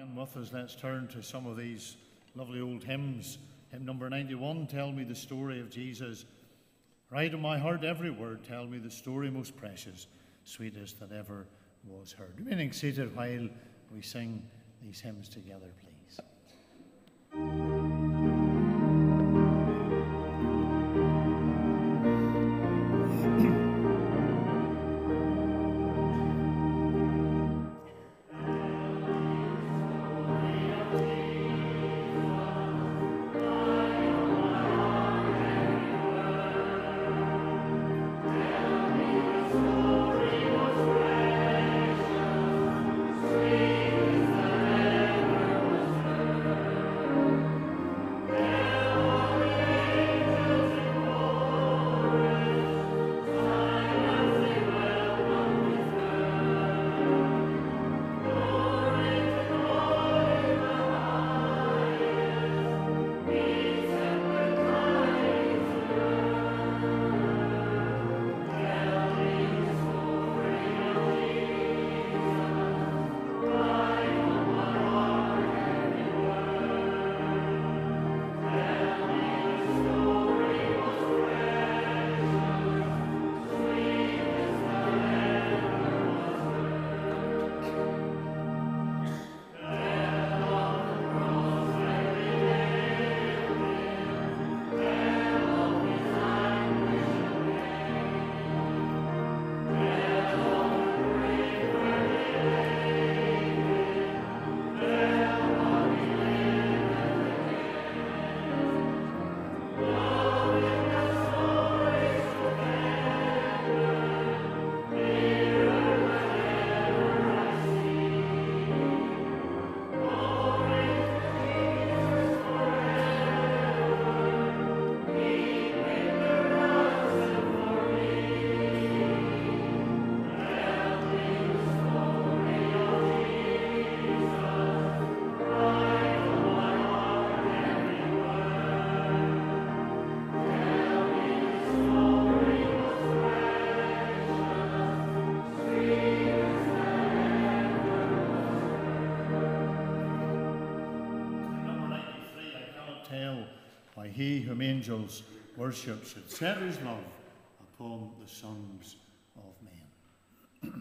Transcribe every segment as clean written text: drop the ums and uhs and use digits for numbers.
again with us, let's turn to some of these lovely old hymns. Hymn number 91, Tell Me the Story of Jesus. Write on my heart every word, tell me the story most precious, sweetest that ever was heard. Remaining seated while we sing these hymns together, please. He whom angels worship should set his love upon the sons of men.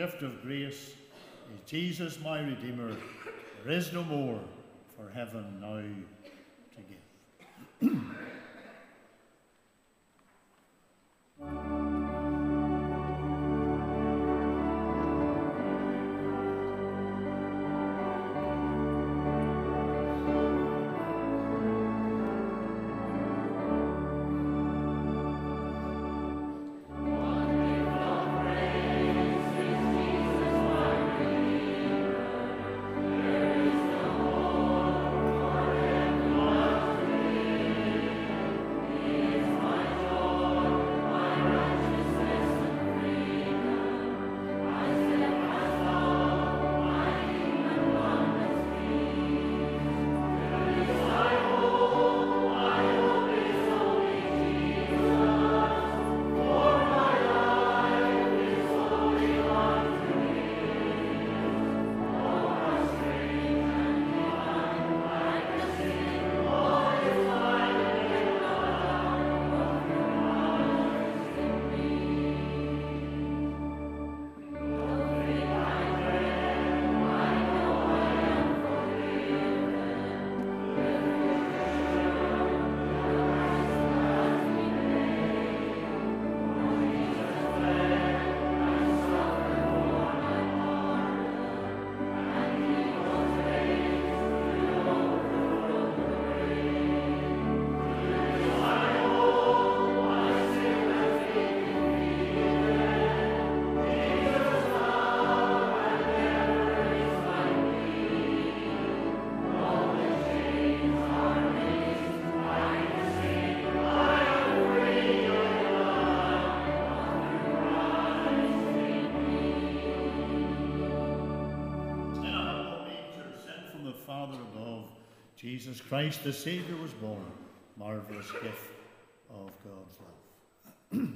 gift of grace is Jesus my Redeemer. There is no more for heaven now to give. Jesus Christ, the Savior, was born, marvelous gift of God's love.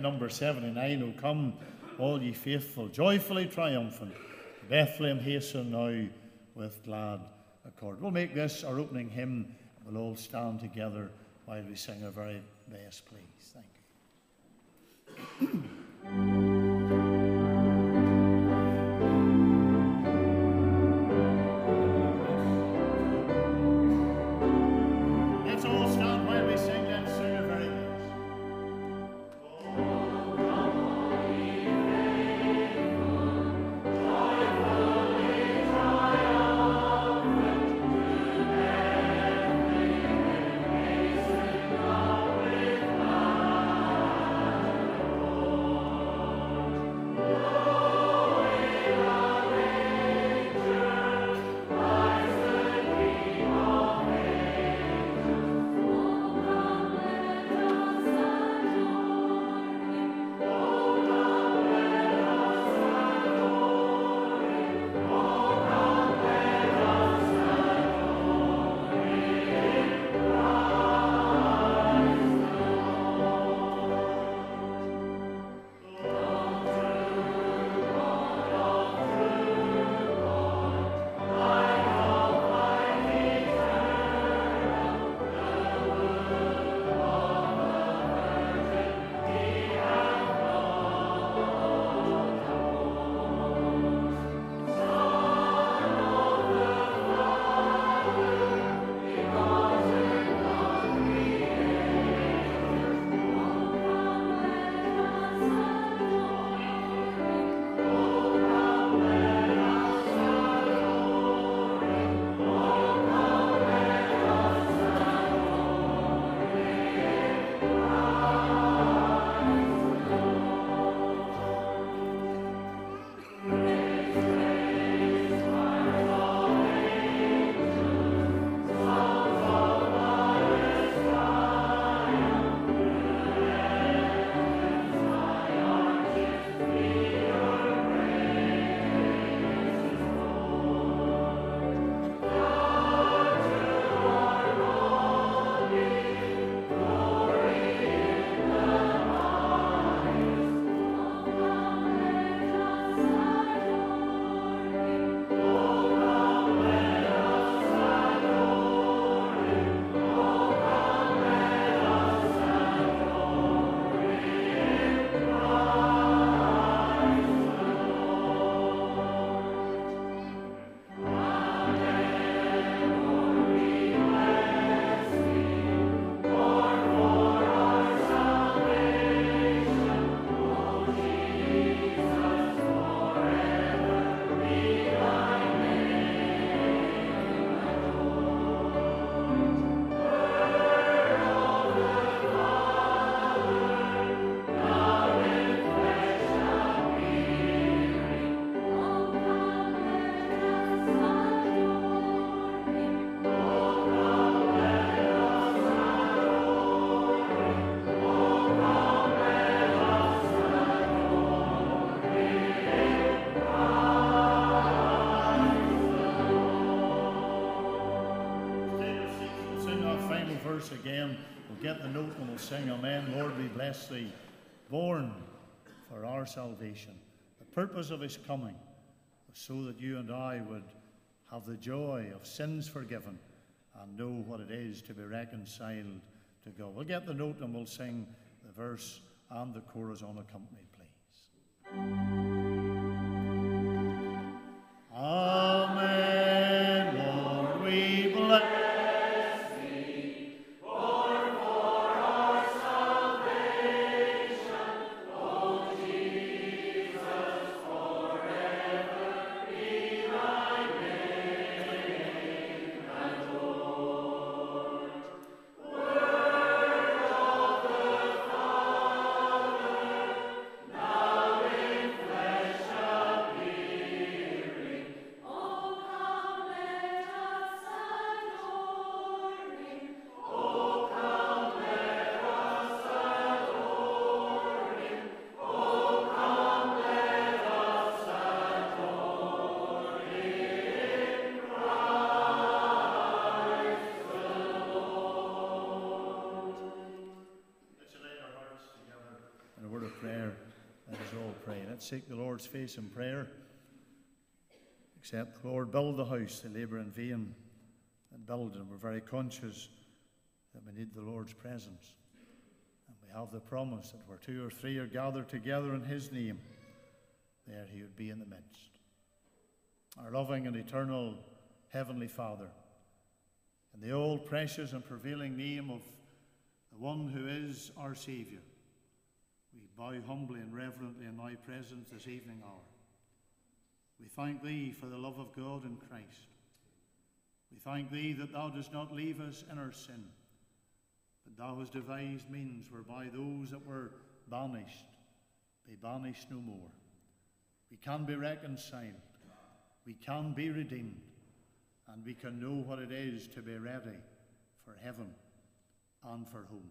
Number 79, O come, all ye faithful, joyfully triumphant, Bethlehem hasten now with glad accord. We'll make this our opening hymn, and we'll all stand together while we sing our very best, please. Thank you. note and we'll sing, Amen. Lord, we bless thee, born for our salvation. The purpose of his coming was so that you and I would have the joy of sins forgiven and know what it is to be reconciled to God. We'll get the note and we'll sing the verse and the chorus unaccompanied, please. Amen, Lord, we bless thee, born for our salvation, O Jesus, forever be thy name adored. Word of the Father, now in flesh appearing, seek the Lord's face in prayer. Except the Lord build the house, they labour in vain and build, and we're very conscious that we need the Lord's presence. And we have the promise that where two or three are gathered together in his name, there he would be in the midst. Our loving and eternal Heavenly Father, in the old precious and prevailing name of the one who is our Saviour, we bow humbly and reverently in thy presence this evening hour. We thank thee for the love of God in Christ. We thank thee that thou dost not leave us in our sin, but thou hast devised means whereby those that were banished be banished no more. We can be reconciled, we can be redeemed, and we can know what it is to be ready for heaven and for home.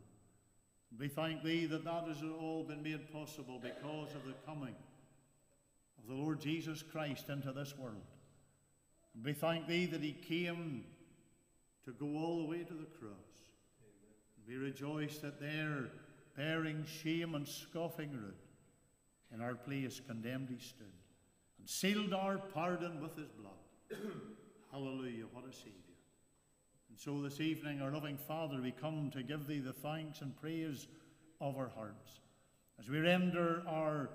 We thank thee that that has all been made possible because of the coming of the Lord Jesus Christ into this world. And we thank thee that he came to go all the way to the cross. Amen. And we rejoice that there, bearing shame and scoffing rude, in our place condemned he stood, and sealed our pardon with his blood. Hallelujah, what a Saviour. And so this evening, our loving Father, we come to give thee the thanks and praise of our hearts as we render our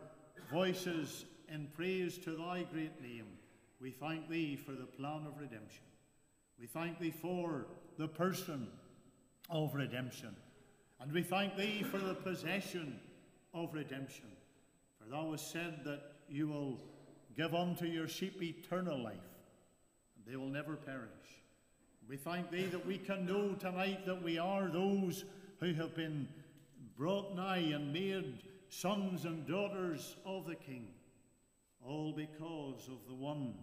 voices in praise to thy great name. We thank thee for the plan of redemption. We thank thee for the person of redemption. And we thank thee for the possession of redemption. For thou hast said that you will give unto your sheep eternal life, and they will never perish. We thank thee that we can know tonight that we are those who have been brought nigh and made sons and daughters of the King, all because of the one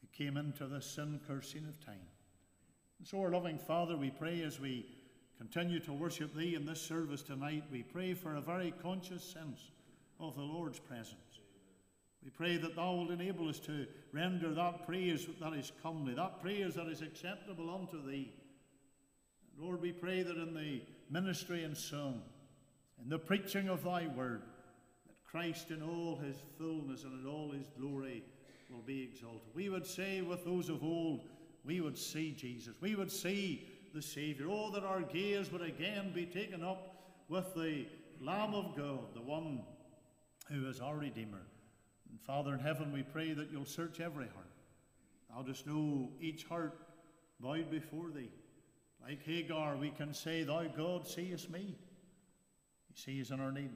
who came into this sin-cursing of time. And so, our loving Father, we pray as we continue to worship thee in this service tonight, we pray for a very conscious sense of the Lord's presence. We pray that thou wilt enable us to render that praise that is comely, that praise that is acceptable unto thee. Lord, we pray that in the ministry and song, in the preaching of thy word, that Christ in all his fullness and in all his glory will be exalted. We would say with those of old, we would see Jesus, we would see the Saviour. Oh, that our gaze would again be taken up with the Lamb of God, the one who is our Redeemer. And Father in heaven, we pray that you'll search every heart. Thou dost know each heart bowed before thee. Like Hagar, we can say, thou God seest me. He sees in our need.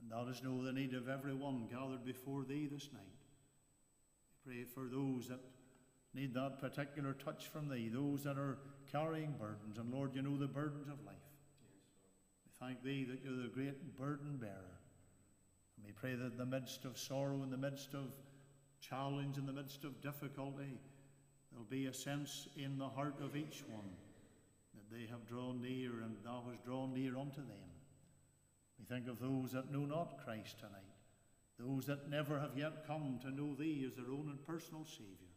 And thou dost know the need of every one gathered before thee this night. We pray for those that need that particular touch from thee, those that are carrying burdens. And Lord, you know the burdens of life. Yes, we thank thee that you're the great burden bearer. And we pray that in the midst of sorrow, in the midst of challenge, in the midst of difficulty, there'll be a sense in the heart of each one that they have drawn near and thou hast drawn near unto them. We think of those that know not Christ tonight, those that never have yet come to know thee as their own and personal Saviour.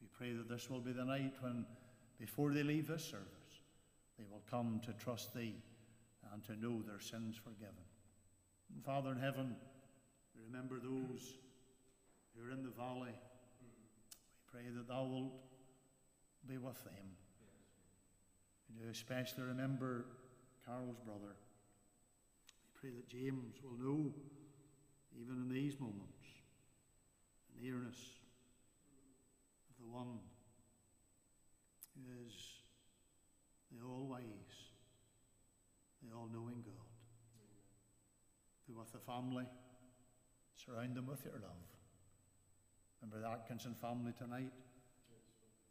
We pray that this will be the night when, before they leave this service, they will come to trust thee and to know their sins forgiven. And Father in heaven, remember those who are in the valley. We pray that thou wilt be with them. We do especially remember Carol's brother. We pray that James will know, even in these moments, the nearness of the one who is the all-wise, the all-knowing God. Be with the family. Surround them with your love. Remember the Atkinson family tonight.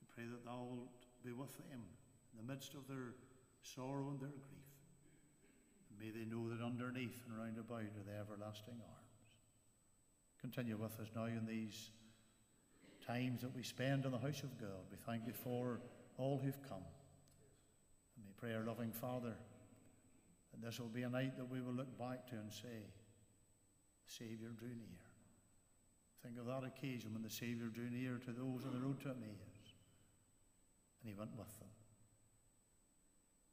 We pray that thou wilt be with them in the midst of their sorrow and their grief. And may they know that underneath and round about are the everlasting arms. Continue with us now in these times that we spend in the house of God. We thank you for all who've come. And we pray, our loving Father, that this will be a night that we will look back to and say, the Saviour drew near. Think of that occasion when the Saviour drew near to those on the road to Emmaus, and he went with them.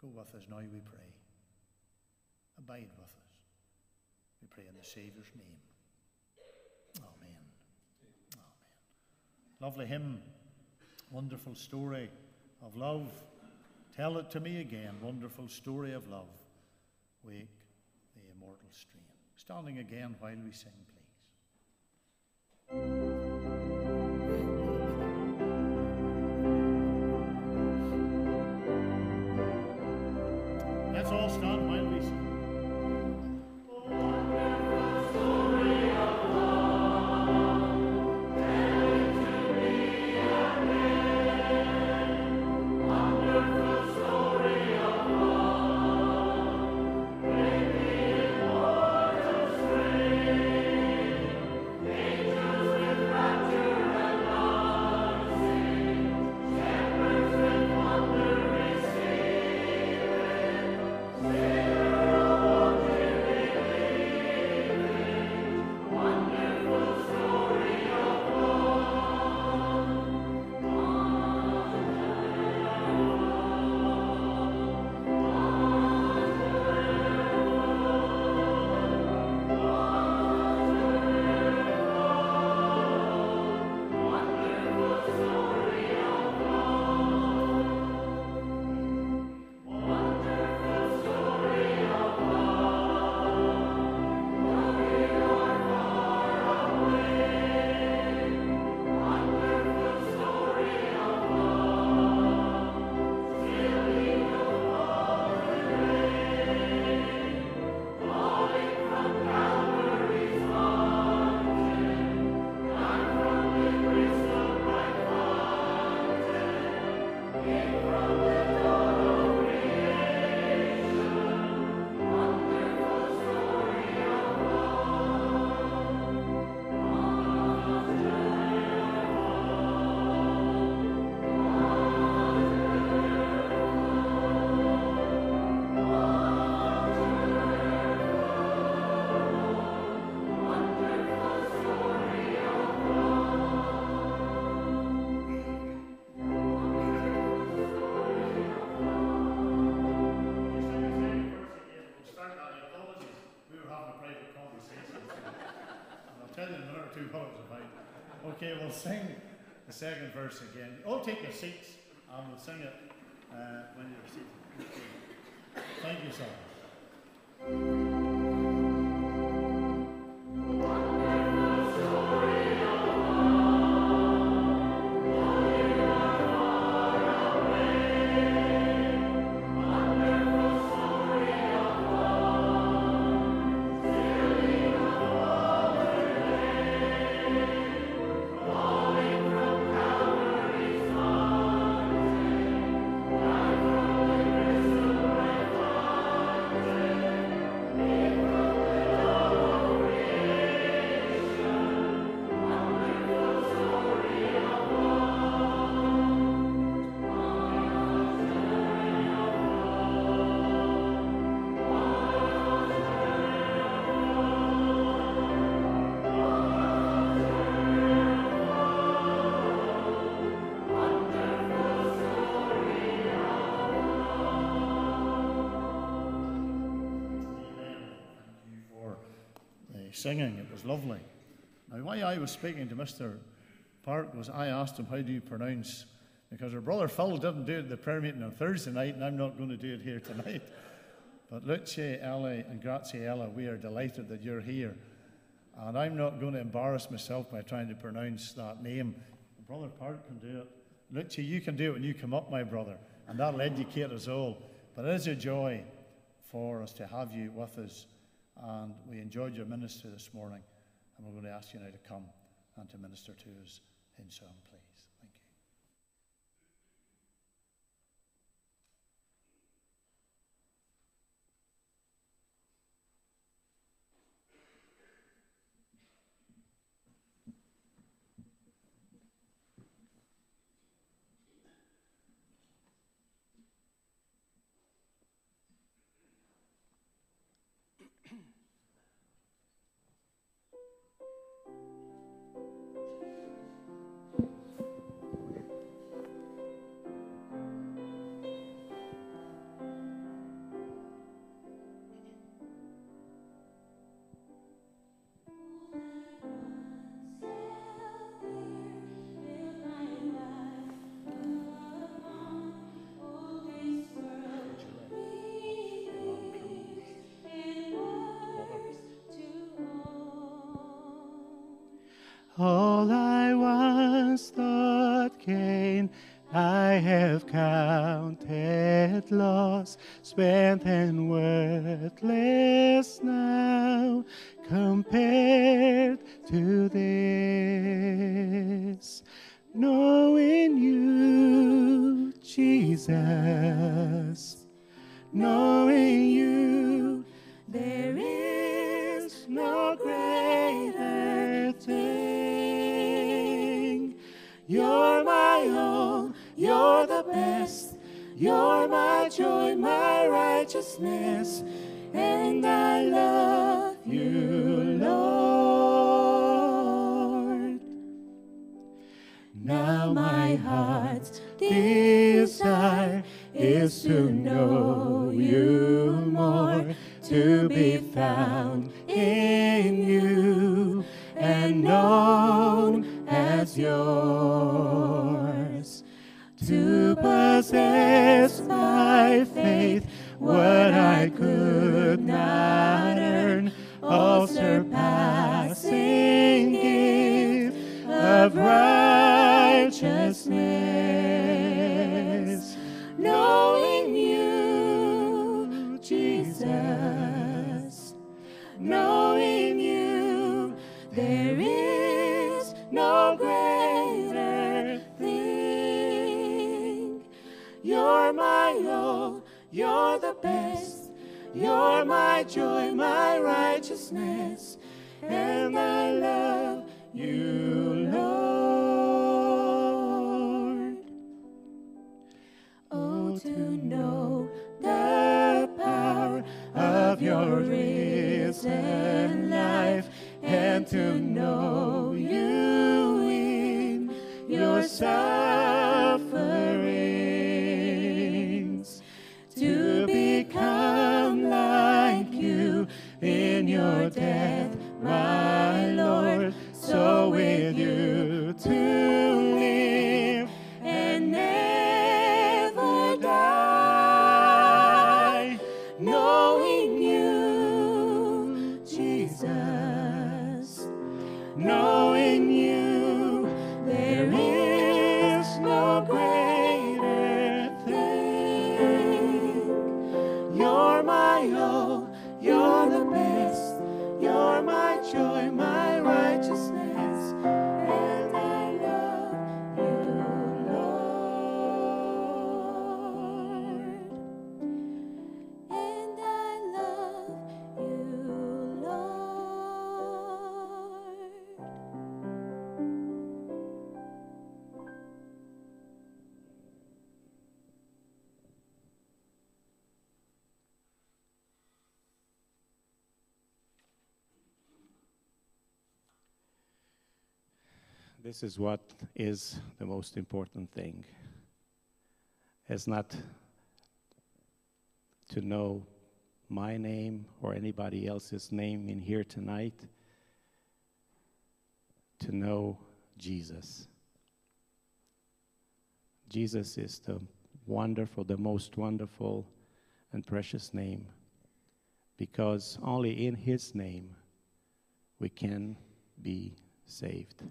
Go with us now, we pray. Abide with us. We pray in the Saviour's name. Amen. Amen. Lovely hymn, wonderful story of love. Tell it to me again, wonderful story of love. Wake the immortal strain. Standing again while we sing, please. Let's all stand while we sing. Okay, we'll sing the second verse again. All take your seats and we'll sing it when you're seated. Okay. Thank you so much. singing. It was lovely. Now, why I was speaking to Mr. Park was I asked him, how do you pronounce? Because our brother Phil didn't do it at the prayer meeting on Thursday night, and I'm not going to do it here tonight. But Luce, Ellie, and Graziella, we are delighted that you're here. And I'm not going to embarrass myself by trying to pronounce that name. Brother Park can do it. Luce, you can do it when you come up, my brother. And that'll educate us all. But it is a joy for us to have you with us. And we enjoyed your ministry this morning. And we're going to ask you now to come and to minister to us in song, please. Thank you. All I once thought gain, I have counted loss, spent and worthless now, compared to this. Knowing you, Jesus, knowing you, there is no greater thing. You're my all, you're the best, you're my joy, my righteousness, and I love you, Lord. Now my heart's desire is to know you more, to be found in you and known as yours, to possess by faith what I could not earn, all surpassing gift of righteousness. Knowing you, Jesus, knowing you, there is no greater thing. You're my all, you're the best, you're my joy, my righteousness, and I love you, Lord. Oh, to know the power of your risen life, and to know you in your sufferings, to become like you in your death, my Lord, so with you to live and never die. Knowing you, Jesus, knowing you, there is no greater thing. You're my all, you're the best, you're my joy, my righteousness, and I love you, Lord. And I love you, Lord. This is what is the most important thing. It's not to know my name or anybody else's name in here tonight. to know Jesus. Jesus is the wonderful, the most wonderful and precious name, because only in his name we can be saved.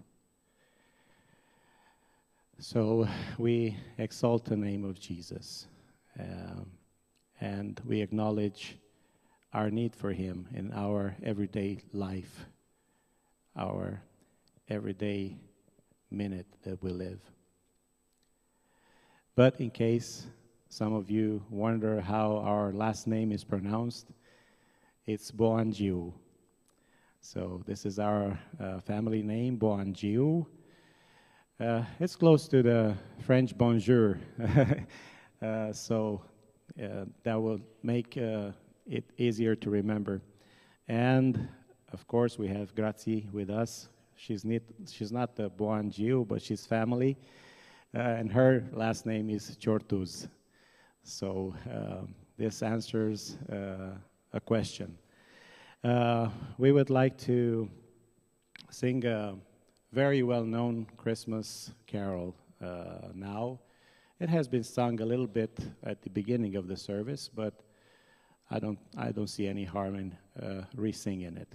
So we exalt the name of Jesus, and we acknowledge our need for him in our everyday life, our everyday minute that we live. But in case some of you wonder how our last name is pronounced, it's Boangiu. So this is our family name, Boangiu. It's close to the French bonjour, so that will make it easier to remember. And of course, we have Grazie with us. She's not the Boangiu, but she's family, and her last name is Ciortuz. So this answers a question. We would like to sing a very well-known Christmas carol now. It has been sung a little bit at the beginning of the service, but I don't see any harm in re-singing it.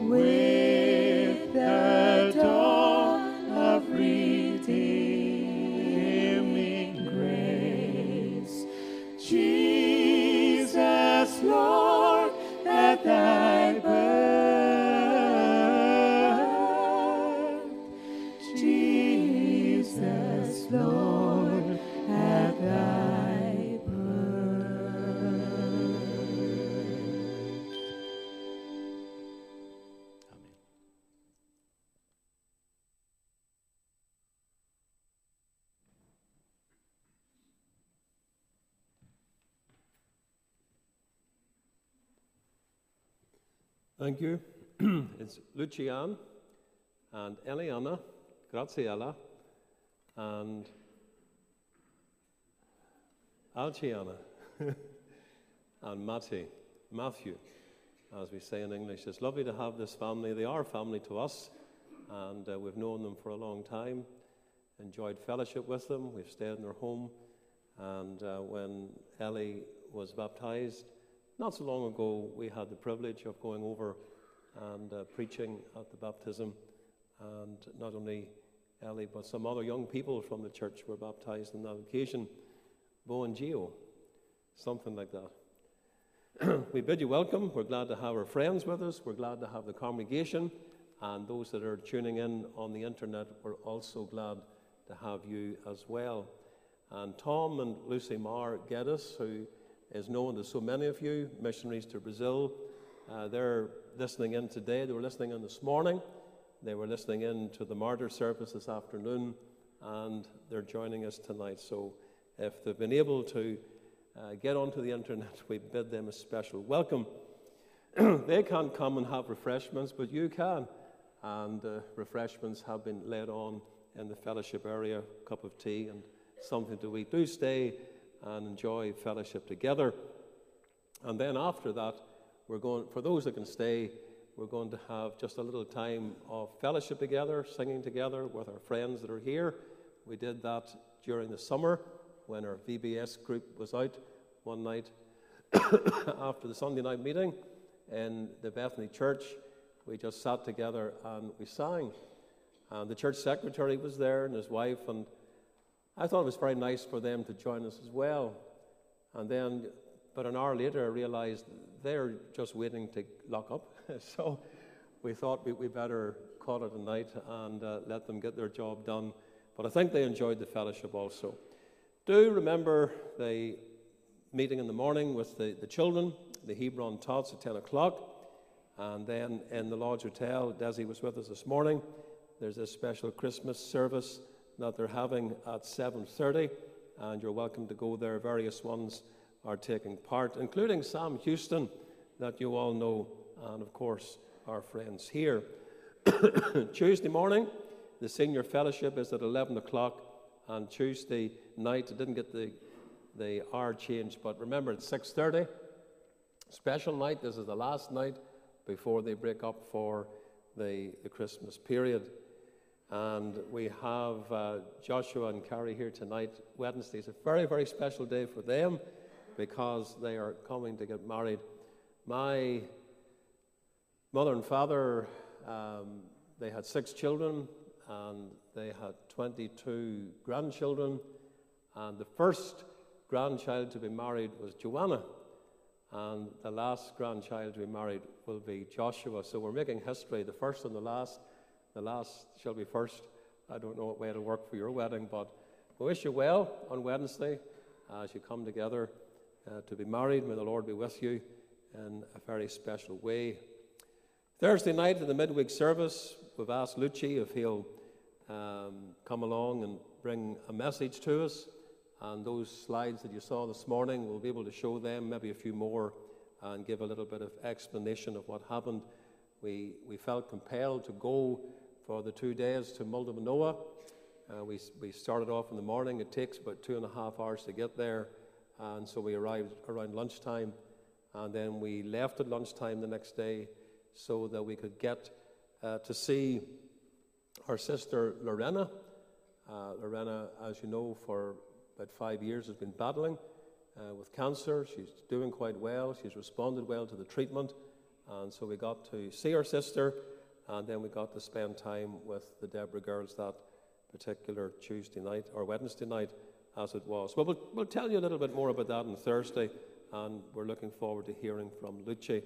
With the dawn Thank you. It's Lucian and Eliana Graziella and Alciana and Matthew, as we say in English. It's lovely to have this family. They are family to us, and we've known them for a long time, enjoyed fellowship with them. We've stayed in their home, and when Ellie was baptized not so long ago, we had the privilege of going over and preaching at the baptism, and not only Ellie, but some other young people from the church were baptized on that occasion. Bo and Gio, something like that. We bid you welcome. We're glad to have our friends with us. We're glad to have the congregation, and those that are tuning in on the internet, we're also glad to have you as well. And Tom and Lucy Marr Geddes, who is known to so many of you, missionaries to Brazil, they're listening in today. They were listening in this morning. They were listening in to the martyr service this afternoon, and they're joining us tonight. So if they've been able to get onto the internet, we bid them a special welcome. They can't come and have refreshments, but you can. And refreshments have been laid on in the fellowship area, a cup of tea and something to eat. Do stay and enjoy fellowship together. And then after that, we're going, for those that can stay, we're going to have just a little time of fellowship together, singing together with our friends that are here. We did that during the summer when our VBS group was out one night after the Sunday night meeting in the Bethany Church. We just sat together and we sang. And the church secretary was there and his wife, and I thought it was very nice for them to join us as well. And then, but an hour later, I realized they're just waiting to lock up. So we thought we better call it a night and let them get their job done. But I think they enjoyed the fellowship also. Do remember the meeting in the morning with the children, the Hebron Tots at 10 o'clock. And then in the Lodge Hotel, Desi was with us this morning. There's a special Christmas service that they're having at 7:30. And you're welcome to go there. Various ones are taking part, including Sam Houston, that you all know, and of course our friends here. Tuesday morning, the senior fellowship is at 11 o'clock, and Tuesday night, I didn't get the hour changed, but remember it's 6:30. Special night. This is the last night before they break up for the Christmas period. And we have Joshua and Carrie here tonight. Wednesday is a very, very special day for them because they are coming to get married. My mother and father, they had 6 children, and they had 22 grandchildren, and the first grandchild to be married was Joanna, and the last grandchild to be married will be Joshua. So we're making history, the first and the last shall be first. I don't know what way it'll work for your wedding, but we wish you well on Wednesday as you come together to be married. May the Lord be with you in a very special way. Thursday night in the midweek service, we've asked Lucci if he'll come along and bring a message to us. And those slides that you saw this morning, we'll be able to show them, maybe a few more, and give a little bit of explanation of what happened. We felt compelled to go for the 2 days to Muldominoa. We started off in the morning. It takes about 2.5 hours to get there. And so we arrived around lunchtime. And then we left at lunchtime the next day so that we could get to see our sister Lorena. Lorena, as you know, for about 5 years has been battling with cancer. She's doing quite well. She's responded well to the treatment. And so we got to see her sister, and then we got to spend time with the Deborah girls that particular Tuesday night, or Wednesday night, as it was. Well, we'll tell you a little bit more about that on Thursday, and we're looking forward to hearing from Lucci.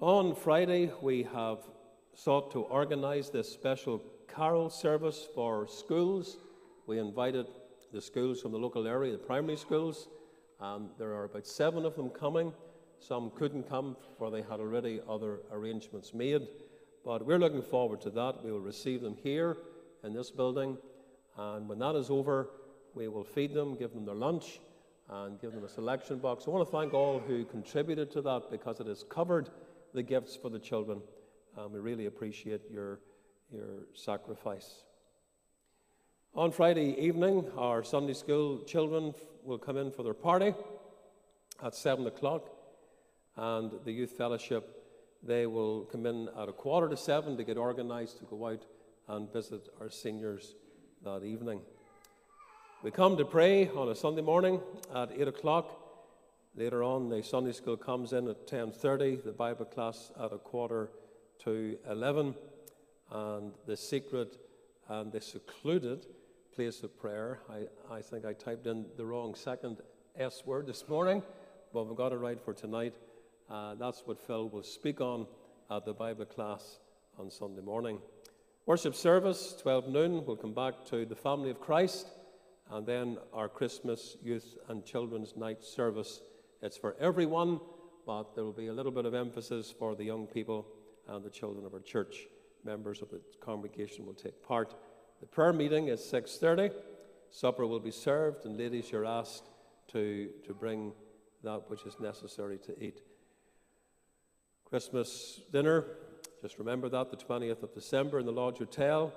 On Friday, we have sought to organize this special carol service for schools. We invited the schools from the local area, the primary schools, and there are about 7 of them coming. Some couldn't come, for they had already other arrangements made, but we're looking forward to that. We will receive them here in this building, and when that is over, we will feed them, give them their lunch, and give them a selection box. I want to thank all who contributed to that, because it is covered the gifts for the children. We really appreciate your sacrifice. On Friday evening, our Sunday school children will come in for their party at 7 o'clock, and the youth fellowship, they will come in at 6:45 to get organized to go out and visit our seniors that evening. We come to pray on a Sunday morning at 8 o'clock. Later on, the Sunday school comes in at 10:30, the Bible class at 11:15, and the secret and the secluded place of prayer. I think I typed in the wrong second S word this morning, but we've got it right for tonight. That's what Phil will speak on at the Bible class on Sunday morning. Worship service, 12 noon, we'll come back to the Family of Christ, and then our Christmas youth and children's night service. It's for everyone, but there will be a little bit of emphasis for the young people and the children of our church. Members of the congregation will take part. The prayer meeting is 6:30. Supper will be served, and ladies, you're asked to bring that which is necessary to eat. Christmas dinner, just remember that, the 20th of December in the Lodge Hotel.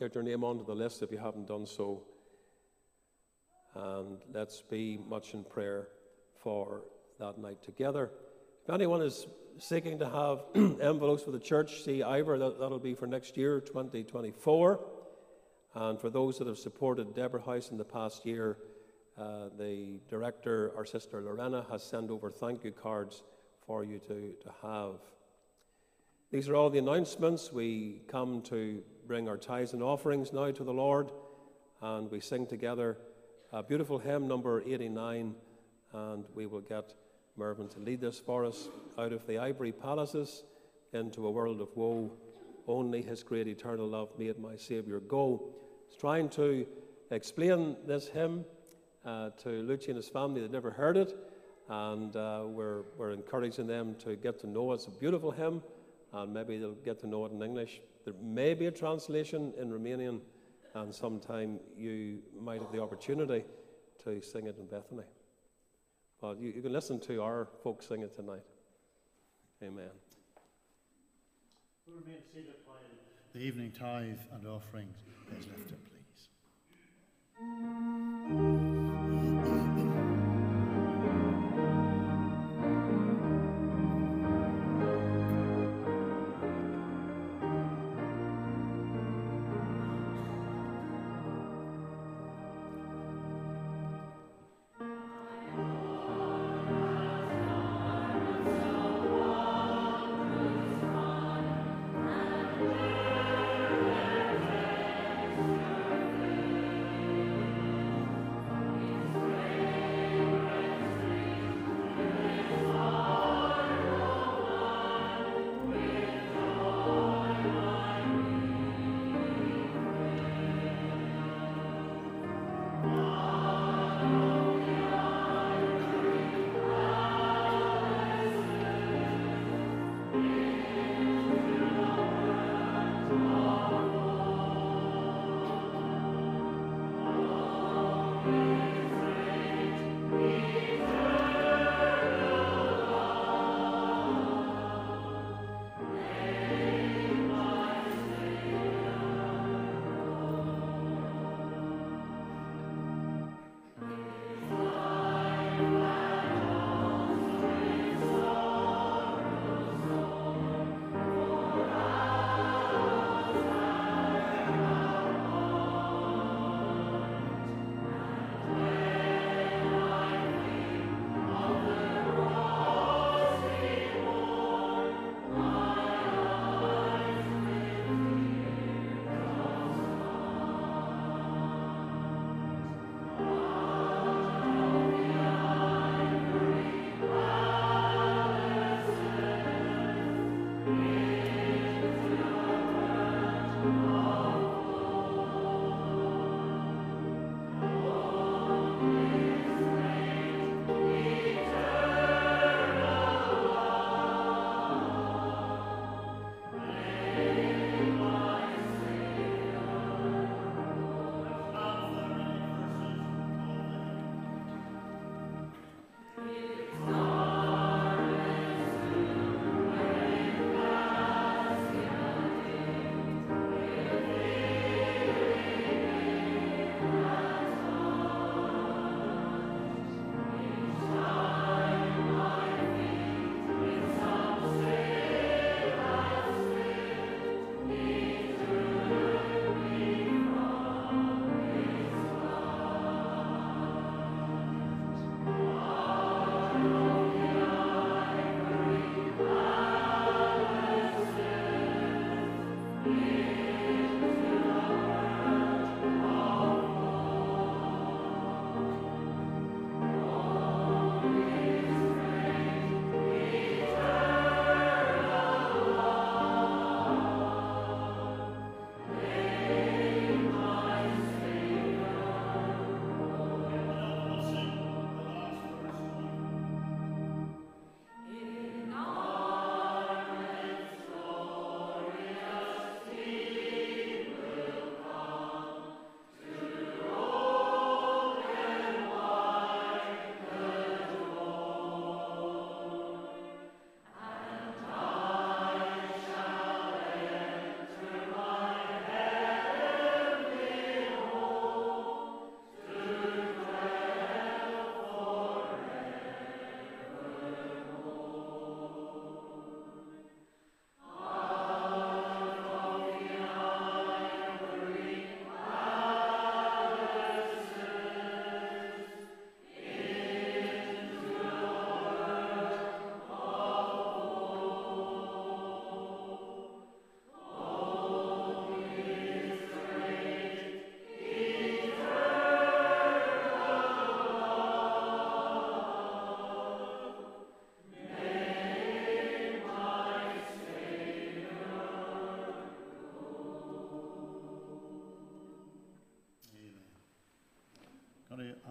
Get your name onto the list if you haven't done so. And let's be much in prayer for that night together. If anyone is seeking to have envelopes for the church, see Ivor, that'll be for next year, 2024. And for those that have supported Deborah House in the past year, the director, our sister Lorena, has sent over thank you cards for you to have. These are all the announcements. We come to bring our tithes and offerings now to the Lord, and we sing together a beautiful hymn, number 89, and we will get Mervyn to lead this for us. Out of the ivory palaces into a world of woe, only his great eternal love made my Saviour go. He's trying to explain this hymn to Lucy and his family that never heard it, and we're encouraging them to get to know it. It's a beautiful hymn, and maybe they'll get to know it in English. There may be a translation in Romanian, and sometime you might have the opportunity to sing it in Bethany. But you can listen to our folks sing it tonight. Amen. We'll remain seated while the evening tithe and offerings is lifted, please.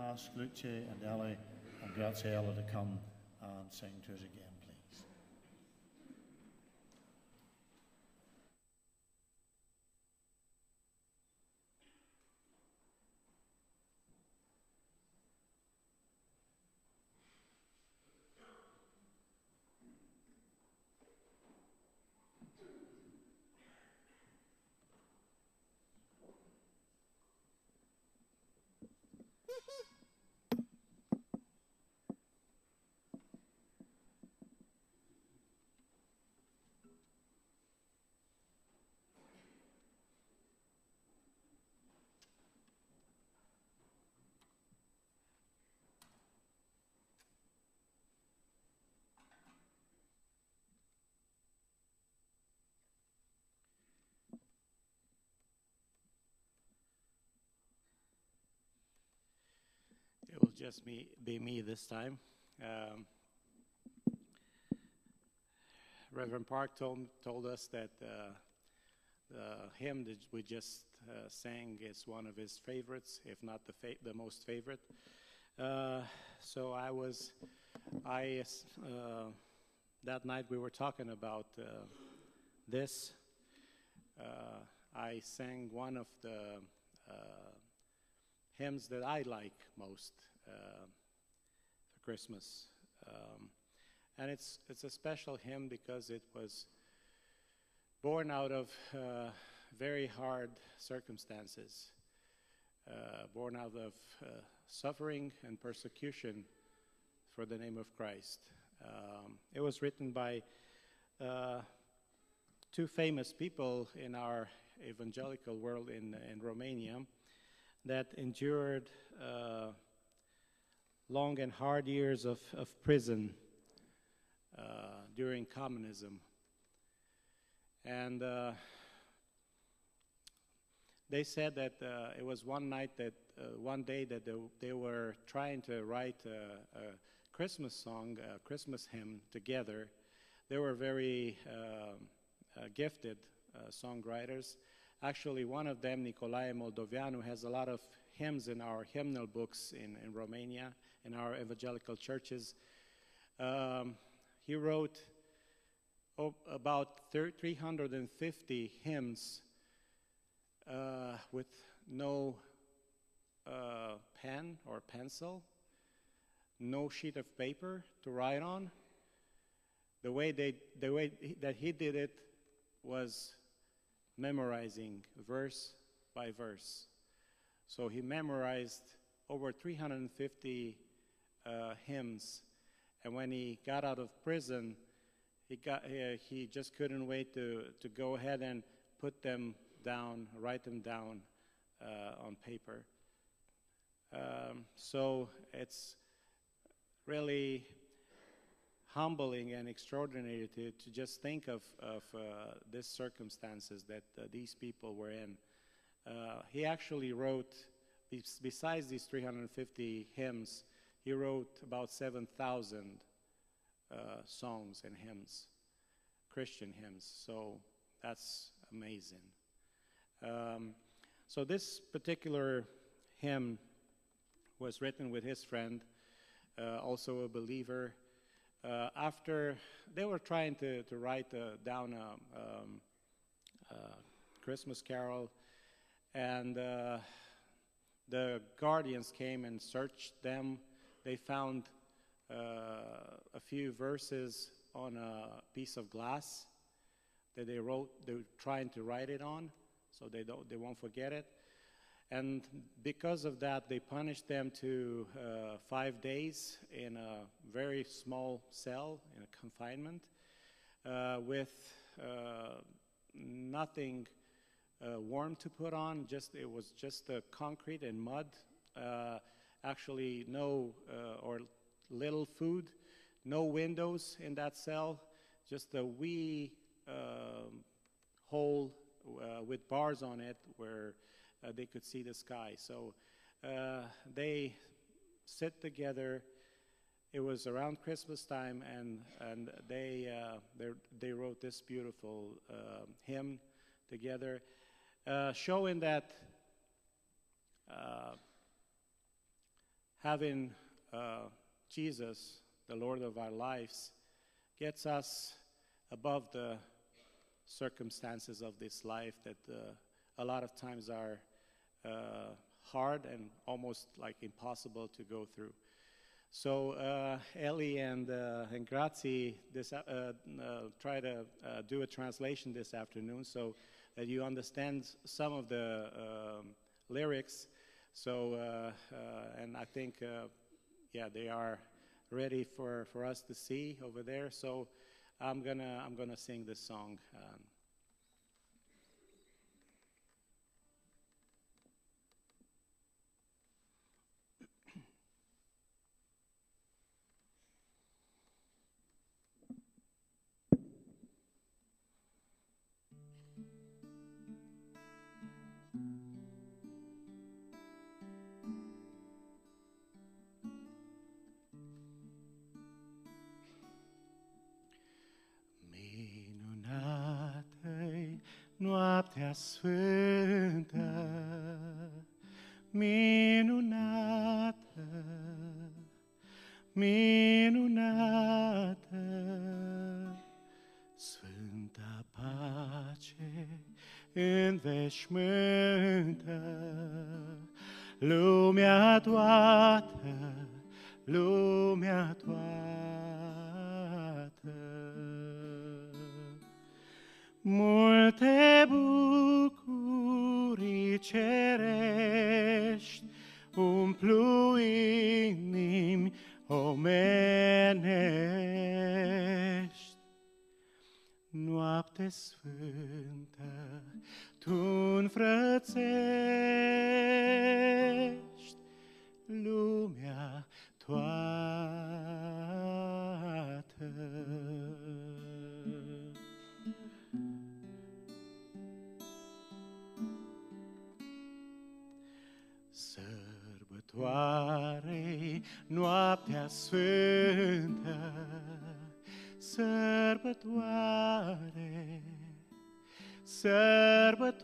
ask Luce and Ali and Graziella to come and sing to us again. Just be me this time. Reverend Park told us that the hymn that we just sang is one of his favorites, if not the most favorite. So that night we were talking about this. I sang one of the hymns that I like most. For Christmas, and it's a special hymn because it was born out of very hard circumstances, born out of suffering and persecution for the name of Christ. It was written by two famous people in our evangelical world in Romania that endured long and hard years of prison during communism. And they said that it was one day that they were trying to write a Christmas song, a Christmas hymn together. They were very gifted songwriters. Actually, one of them, Nicolae Moldoveanu, has a lot of hymns in our hymnal books in Romania, in our evangelical churches. He wrote about 350 hymns with no pen or pencil, no sheet of paper to write on. The way that he did it was memorizing verse by verse. So he memorized over 350 hymns, and when he got out of prison, he just couldn't wait to go ahead and put them down, write them down on paper. So it's really humbling and extraordinary to just think of these circumstances that these people were in. He actually wrote, besides these 350 hymns, he wrote about 7,000 songs and hymns, Christian hymns. So that's amazing. So this particular hymn was written with his friend, also a believer. After they were trying to write down a Christmas carol, and the guardians came and searched them. They found a few verses on a piece of glass that they wrote. They were trying to write it on, so they won't forget it. And because of that, they punished them to 5 days in a very small cell, in a confinement, with nothing warm to put on. It was just concrete and mud. Actually, no or little food, no windows in that cell, just a wee hole with bars on it where they could see the sky. So they sit together. It was around Christmas time, and they wrote this beautiful hymn together. Showing that having Jesus, the Lord of our lives, gets us above the circumstances of this life that a lot of times are hard and almost like impossible to go through. So Ellie and Grazie try to do a translation this afternoon so that you understand some of the lyrics. So and I think yeah, they are ready for us to see over there. So I'm gonna sing this song. Noaptea sfântă, minunată, minunată, sfânta pace înveșmântă, lumea toată, lumea toată. Multe bucurii cerești umplu inimi omenești. Noapte sfântă tu-nfrățești lumea toată. Sărbătoare-i noaptea sfântă, sărbătoare, sărbătoare.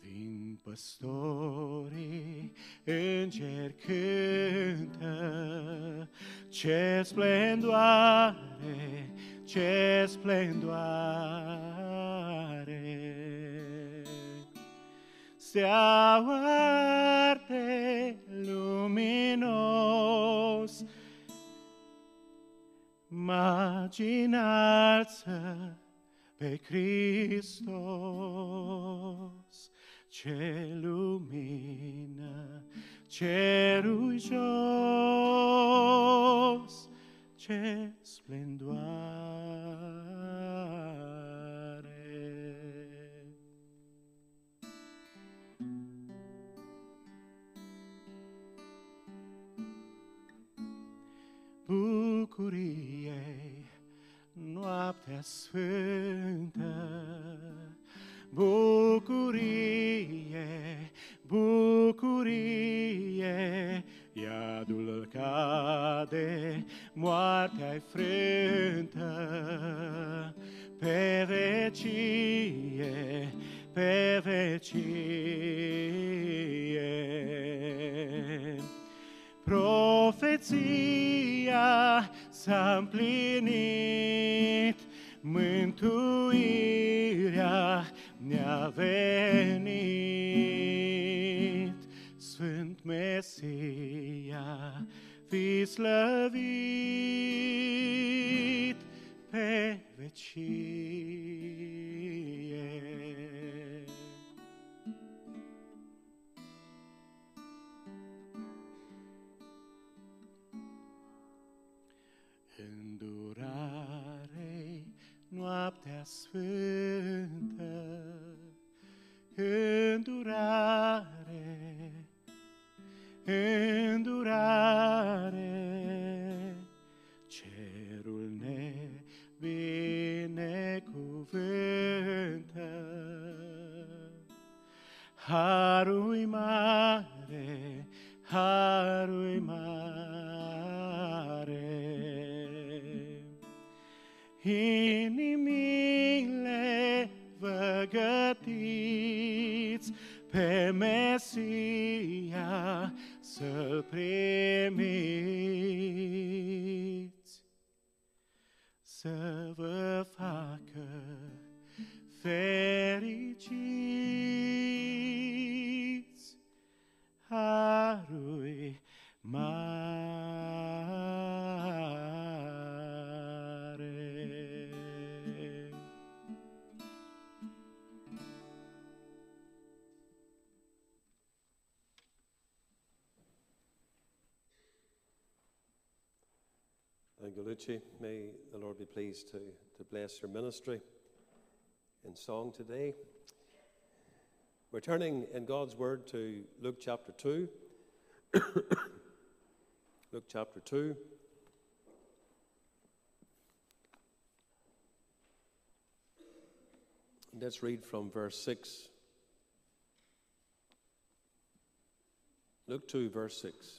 Vin păstorii, îngeri cântă, ce splendoare, ce splendoare. Steaua arde luminos, magii înalță pe Hristos. Ce lumină cerul jos, ce splendoare. Bucuriei noaptea sfântă, bucurie, bucurie, iadul cade, moartea-i frântă, pe vecie, pe vecie. Profeția s-a împlinit, mântuirea ne-a venit. Sfânt Mesia, fii slăvit pe vecie. Noaptea sfântă, îndurare, îndurare, cerul ne binecuvântă. Harul-i mare, harul-i mare. Inimile văgătiți pe Mesia să-l primiți, să vă facă fericiți, harul mare. Angelucci, may the Lord be pleased to bless your ministry in song today. We're turning in God's Word to Luke chapter 2. Luke chapter 2. Let's read from verse 6. Luke 2, verse 6.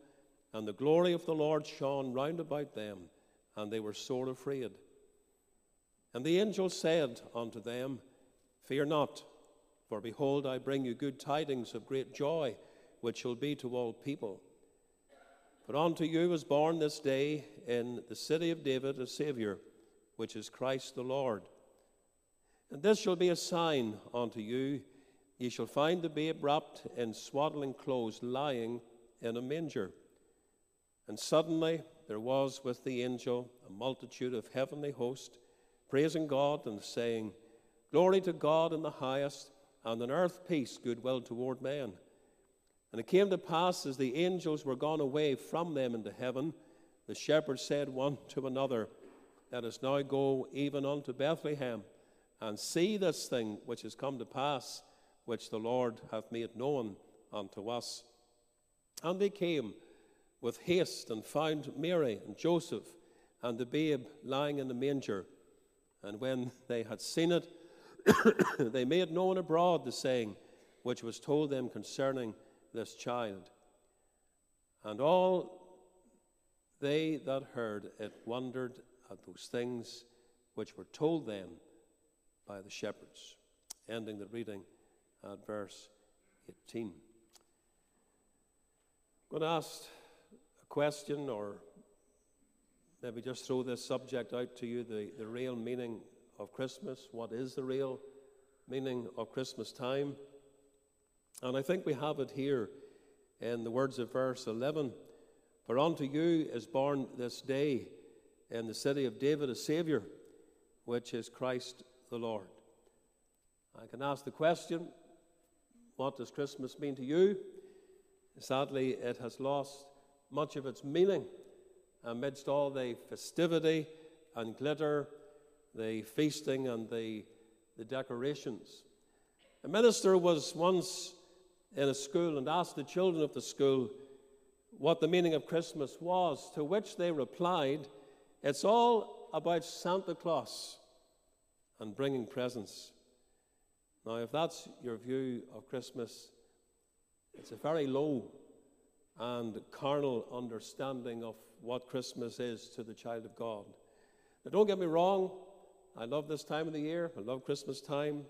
and the glory of the Lord shone round about them, and they were sore afraid. And the angel said unto them, Fear not, for behold, I bring you good tidings of great joy, which shall be to all people. For unto you is born this day in the city of David a Saviour, which is Christ the Lord. And this shall be a sign unto you, ye shall find the babe wrapped in swaddling clothes, lying in a manger. And suddenly there was with the angel a multitude of heavenly hosts, praising God and saying, Glory to God in the highest, and on earth peace, goodwill toward men. And it came to pass, as the angels were gone away from them into heaven, the shepherds said one to another, Let us now go even unto Bethlehem, and see this thing which has come to pass, which the Lord hath made known unto us. And they came with haste, and found Mary and Joseph, and the babe lying in the manger. And when they had seen it, they made known abroad the saying which was told them concerning this child. And all they that heard it wondered at those things which were told them by the shepherds. Ending the reading at verse 18. I'm going to ask a question, or maybe just throw this subject out to you, the real meaning of Christmas. What is the real meaning of Christmas time? And I think we have it here in the words of verse 11. For unto you is born this day in the city of David a Saviour, which is Christ the Lord. I can ask the question, what does Christmas mean to you? Sadly, it has lost much of its meaning amidst all the festivity and glitter, the feasting and the decorations. A minister was once in a school and asked the children of the school what the meaning of Christmas was, to which they replied, It's all about Santa Claus and bringing presents. Now, if that's your view of Christmas, it's a very low and carnal understanding of what Christmas is to the child of God. Now, don't get me wrong, I love this time of the year. I love Christmas time.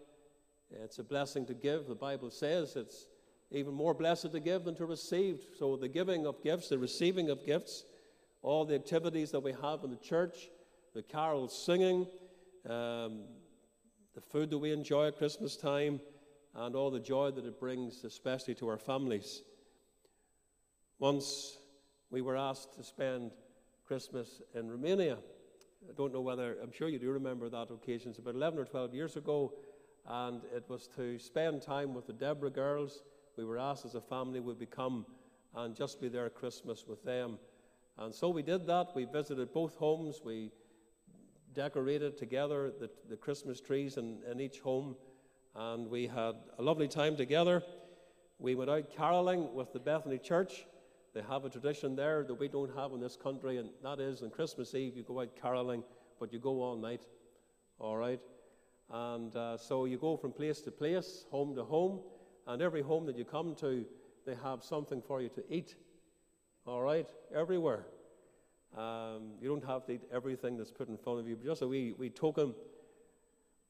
It's a blessing to give. The Bible says it's even more blessed to give than to receive. So the giving of gifts, the receiving of gifts, all the activities that we have in the church, the carol singing, the food that we enjoy at Christmas time, and all the joy that it brings, especially to our families. Once we were asked to spend Christmas in Romania. I don't know whether, I'm sure you do remember that occasion. It's about 11 or 12 years ago, and it was to spend time with the Deborah girls. We were asked as a family would we come and just be there at Christmas with them. And so we did that. We visited both homes. We decorated together the Christmas trees in each home, and we had a lovely time together. We went out caroling with the Bethany Church. They have a tradition there that we don't have in this country, and that is on Christmas Eve you go out caroling, but you go all night, all right? And so you go from place to place, home to home, and every home that you come to, they have something for you to eat, all right, everywhere. You don't have to eat everything that's put in front of you, but just a wee token.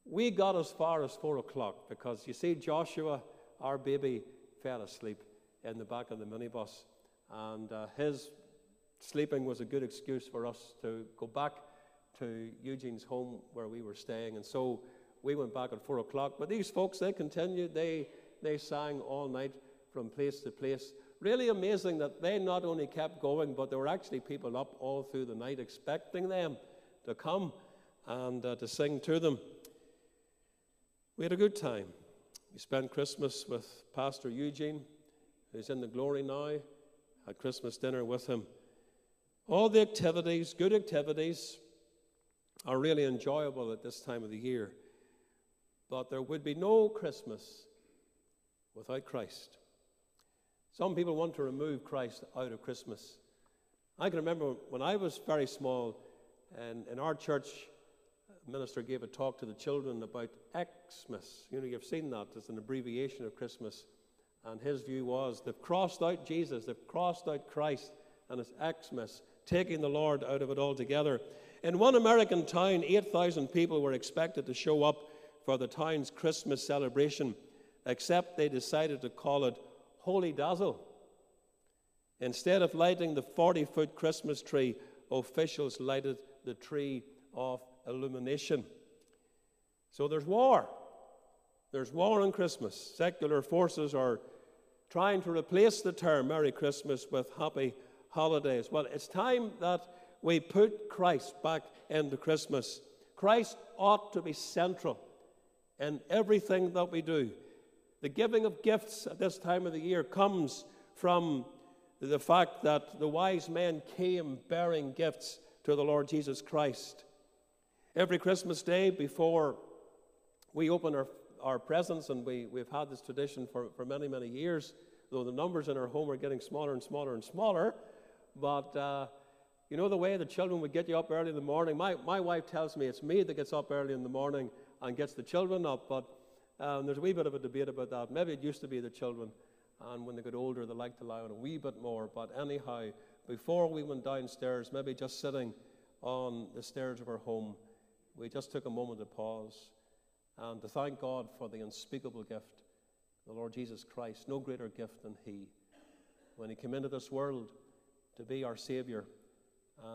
We got as far as 4 o'clock because, you see, Joshua, our baby, fell asleep in the back of the minibus. And his sleeping was a good excuse for us to go back to Eugene's home where we were staying. And so we went back at 4 o'clock. But these folks, they continued. They sang all night from place to place. Really amazing that they not only kept going, but there were actually people up all through the night expecting them to come and to sing to them. We had a good time. We spent Christmas with Pastor Eugene, who's in the glory now. Had Christmas dinner with him. All the activities, good activities, are really enjoyable at this time of the year. But there would be no Christmas without Christ. Some people want to remove Christ out of Christmas. I can remember when I was very small, and in our church, the minister gave a talk to the children about Xmas. You know, you've seen that. It's an abbreviation of Christmas. And his view was, they've crossed out Jesus, they've crossed out Christ, and it's Xmas, taking the Lord out of it altogether. In one American town, 8,000 people were expected to show up for the town's Christmas celebration, except they decided to call it Holy Dazzle. Instead of lighting the 40-foot Christmas tree, officials lighted the tree of illumination. So there's war. There's war on Christmas. Secular forces are trying to replace the term Merry Christmas with Happy Holidays. Well, it's time that we put Christ back into Christmas. Christ ought to be central in everything that we do. The giving of gifts at this time of the year comes from the fact that the wise men came bearing gifts to the Lord Jesus Christ. Every Christmas day before we open our presence, and we've had this tradition for many, many years, though the numbers in our home are getting smaller and smaller and smaller. But you know the way the children would get you up early in the morning? My wife tells me it's me that gets up early in the morning and gets the children up, but there's a wee bit of a debate about that. Maybe it used to be the children, and when they got older, they like to lie on a wee bit more. But anyhow, before we went downstairs, maybe just sitting on the stairs of our home, we just took a moment to pause and to thank God for the unspeakable gift, the Lord Jesus Christ. No greater gift than He, when He came into this world to be our Savior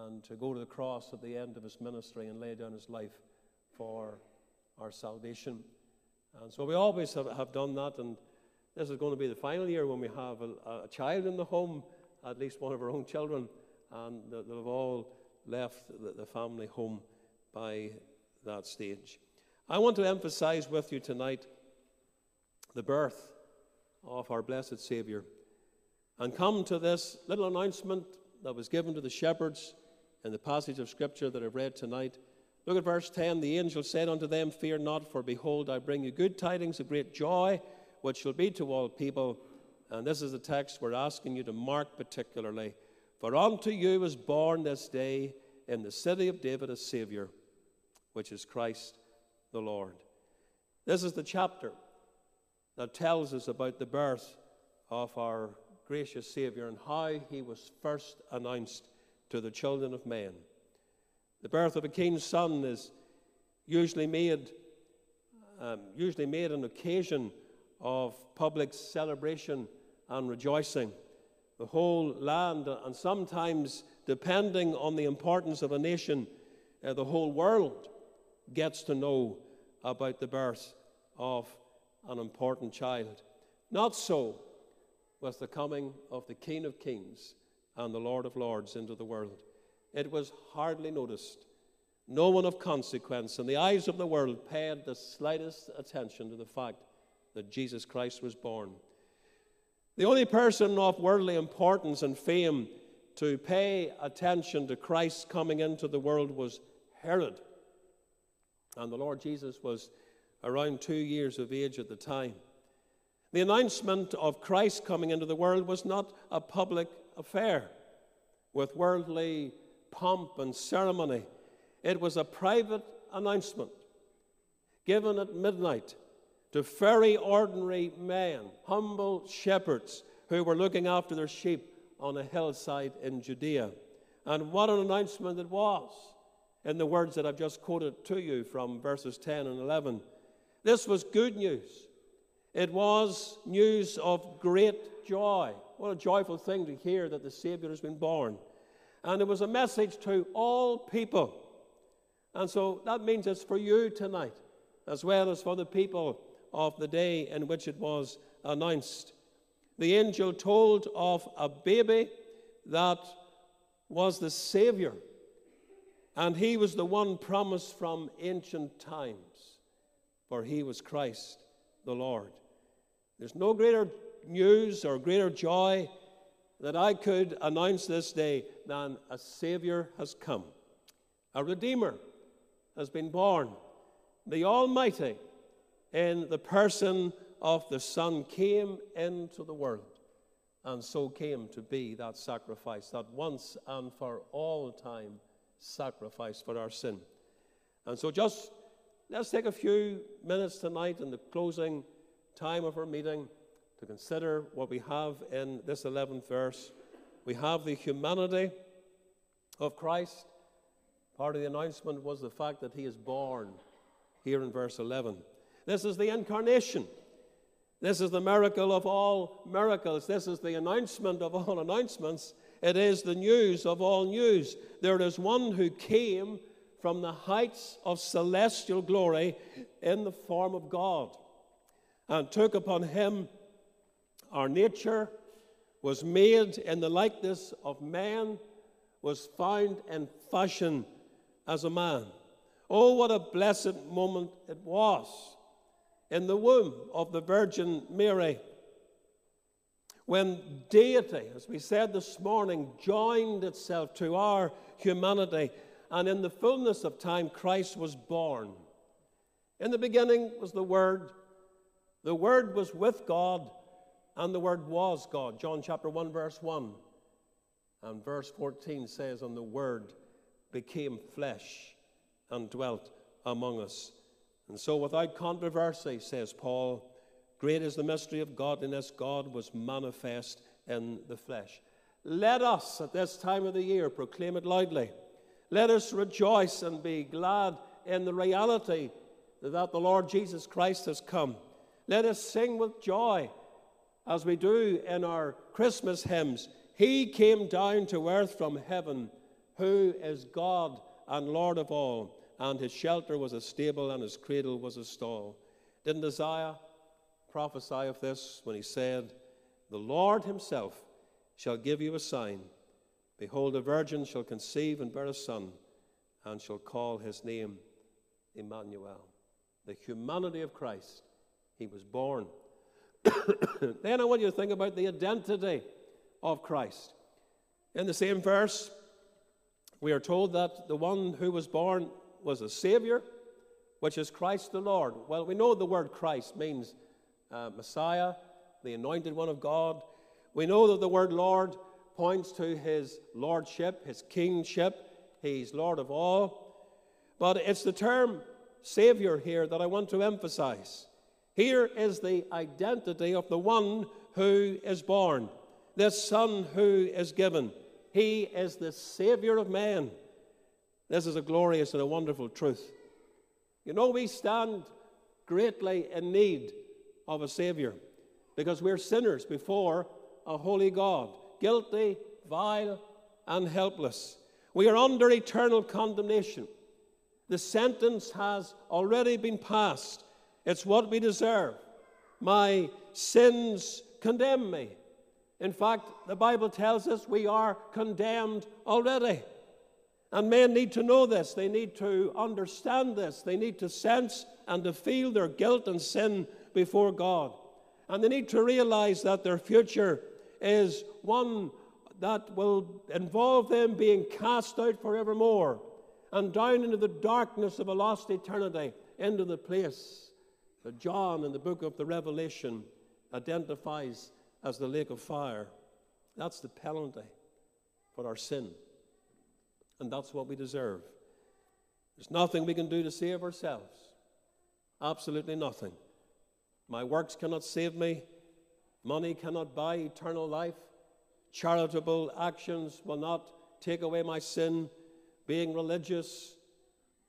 and to go to the cross at the end of His ministry and lay down His life for our salvation. And so we always have done that, and this is going to be the final year when we have a child in the home, at least one of our own children, and they'll have all left the family home by that stage. I want to emphasize with you tonight the birth of our blessed Savior, and come to this little announcement that was given to the shepherds in the passage of Scripture that I've read tonight. Look at verse 10. The angel said unto them, "Fear not, for behold, I bring you good tidings of great joy, which shall be to all people." And this is the text we're asking you to mark particularly. "For unto you is born this day in the city of David a Savior, which is Christ the Lord." This is the chapter that tells us about the birth of our gracious Savior and how He was first announced to the children of men. The birth of a king's son is usually made an occasion of public celebration and rejoicing. The whole land, and sometimes, depending on the importance of a nation, the whole world gets to know about the birth of an important child. Not so was the coming of the King of Kings and the Lord of Lords into the world. It was hardly noticed. No one of consequence in the eyes of the world paid the slightest attention to the fact that Jesus Christ was born. The only person of worldly importance and fame to pay attention to Christ's coming into the world was Herod. And the Lord Jesus was around 2 years of age at the time. The announcement of Christ coming into the world was not a public affair with worldly pomp and ceremony. It was a private announcement given at midnight to very ordinary men, humble shepherds who were looking after their sheep on a hillside in Judea. And what an announcement it was, in the words that I've just quoted to you from verses 10 and 11. This was good news. It was news of great joy. What a joyful thing to hear that the Savior has been born. And it was a message to all people. And so that means it's for you tonight, as well as for the people of the day in which it was announced. The angel told of a baby that was the Savior, and he was the one promised from ancient times, for he was Christ the Lord. There's no greater news or greater joy that I could announce this day than a Savior has come. A Redeemer has been born, the Almighty, in the person of the Son, came into the world, and so came to be that sacrifice, that once and for all time sacrifice for our sin. And so just let's take a few minutes tonight in the closing time of our meeting to consider what we have in this 11th verse. We have the humanity of Christ. Part of the announcement was the fact that he is born here in verse 11. This is the incarnation. This is the miracle of all miracles. This is the announcement of all announcements. It is the news of all news. There is one who came from the heights of celestial glory in the form of God and took upon him our nature, was made in the likeness of man, was found in fashion as a man. Oh, what a blessed moment it was in the womb of the Virgin Mary, when deity, as we said this morning, joined itself to our humanity, and in the fullness of time, Christ was born. In the beginning was the Word. The Word was with God, and the Word was God. John chapter 1, verse 1. And verse 14 says, and the Word became flesh and dwelt among us. And so without controversy, says Paul, great is the mystery of godliness. God was manifest in the flesh. Let us, at this time of the year, proclaim it loudly. Let us rejoice and be glad in the reality that the Lord Jesus Christ has come. Let us sing with joy, as we do in our Christmas hymns. He came down to earth from heaven, who is God and Lord of all. And his shelter was a stable, and his cradle was a stall. Didn't Isaiah prophesy of this when he said, the Lord himself shall give you a sign. Behold, a virgin shall conceive and bear a son, and shall call his name Emmanuel. The humanity of Christ. He was born. Then I want you to think about the identity of Christ. In the same verse, we are told that the one who was born was a Savior, which is Christ the Lord. Well, we know the word Christ means Messiah, the anointed one of God. We know that the word Lord points to his lordship, his kingship. He's Lord of all. But it's the term Savior here that I want to emphasize. Here is the identity of the one who is born, this Son who is given. He is the Savior of man. This is a glorious and a wonderful truth. You know, we stand greatly in need of a Savior because we're sinners before a holy God, guilty, vile, and helpless. We are under eternal condemnation. The sentence has already been passed. It's what we deserve. My sins condemn me. In fact, the Bible tells us we are condemned already. And men need to know this. They need to understand this. They need to sense and to feel their guilt and sin before God. And they need to realize that their future is one that will involve them being cast out forevermore and down into the darkness of a lost eternity, into the place that John in the book of the Revelation identifies as the lake of fire. That's the penalty for our sin. And that's what we deserve. There's nothing we can do to save ourselves. Absolutely nothing. My works cannot save me. Money cannot buy eternal life. Charitable actions will not take away my sin. Being religious,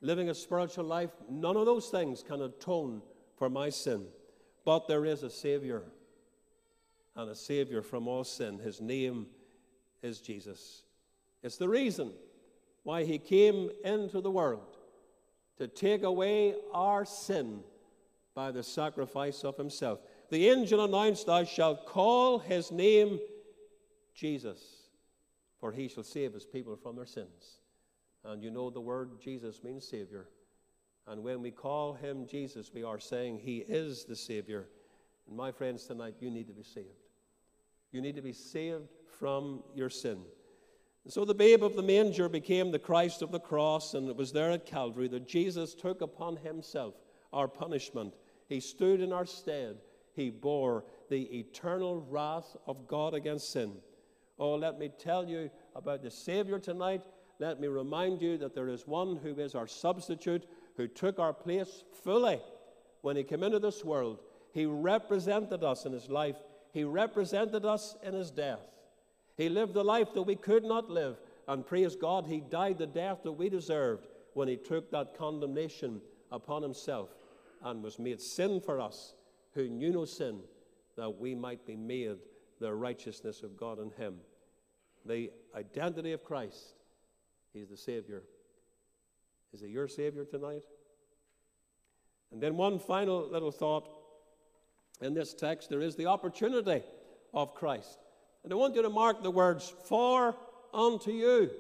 living a spiritual life, none of those things can atone for my sin. But there is a Savior, and a Savior from all sin. His name is Jesus. It's the reason why he came into the world, to take away our sin by the sacrifice of himself. The angel announced, "Thou shalt call his name Jesus, for he shall save his people from their sins." And you know the word Jesus means Savior. And when we call him Jesus, we are saying he is the Savior. And my friends, tonight you need to be saved. You need to be saved from your sin. And so the babe of the manger became the Christ of the cross, and it was there at Calvary that Jesus took upon himself our punishment. He stood in our stead. He bore the eternal wrath of God against sin. Oh, let me tell you about the Savior tonight. Let me remind you that there is one who is our substitute, who took our place fully when he came into this world. He represented us in his life. He represented us in his death. He lived the life that we could not live. And praise God, he died the death that we deserved when he took that condemnation upon himself and was made sin for us who knew no sin, that we might be made the righteousness of God in him. The identity of Christ. He's the Savior. Is he your Savior tonight? And then one final little thought. In this text, there is the opportunity of Christ. And I want you to mark the words, "For unto you."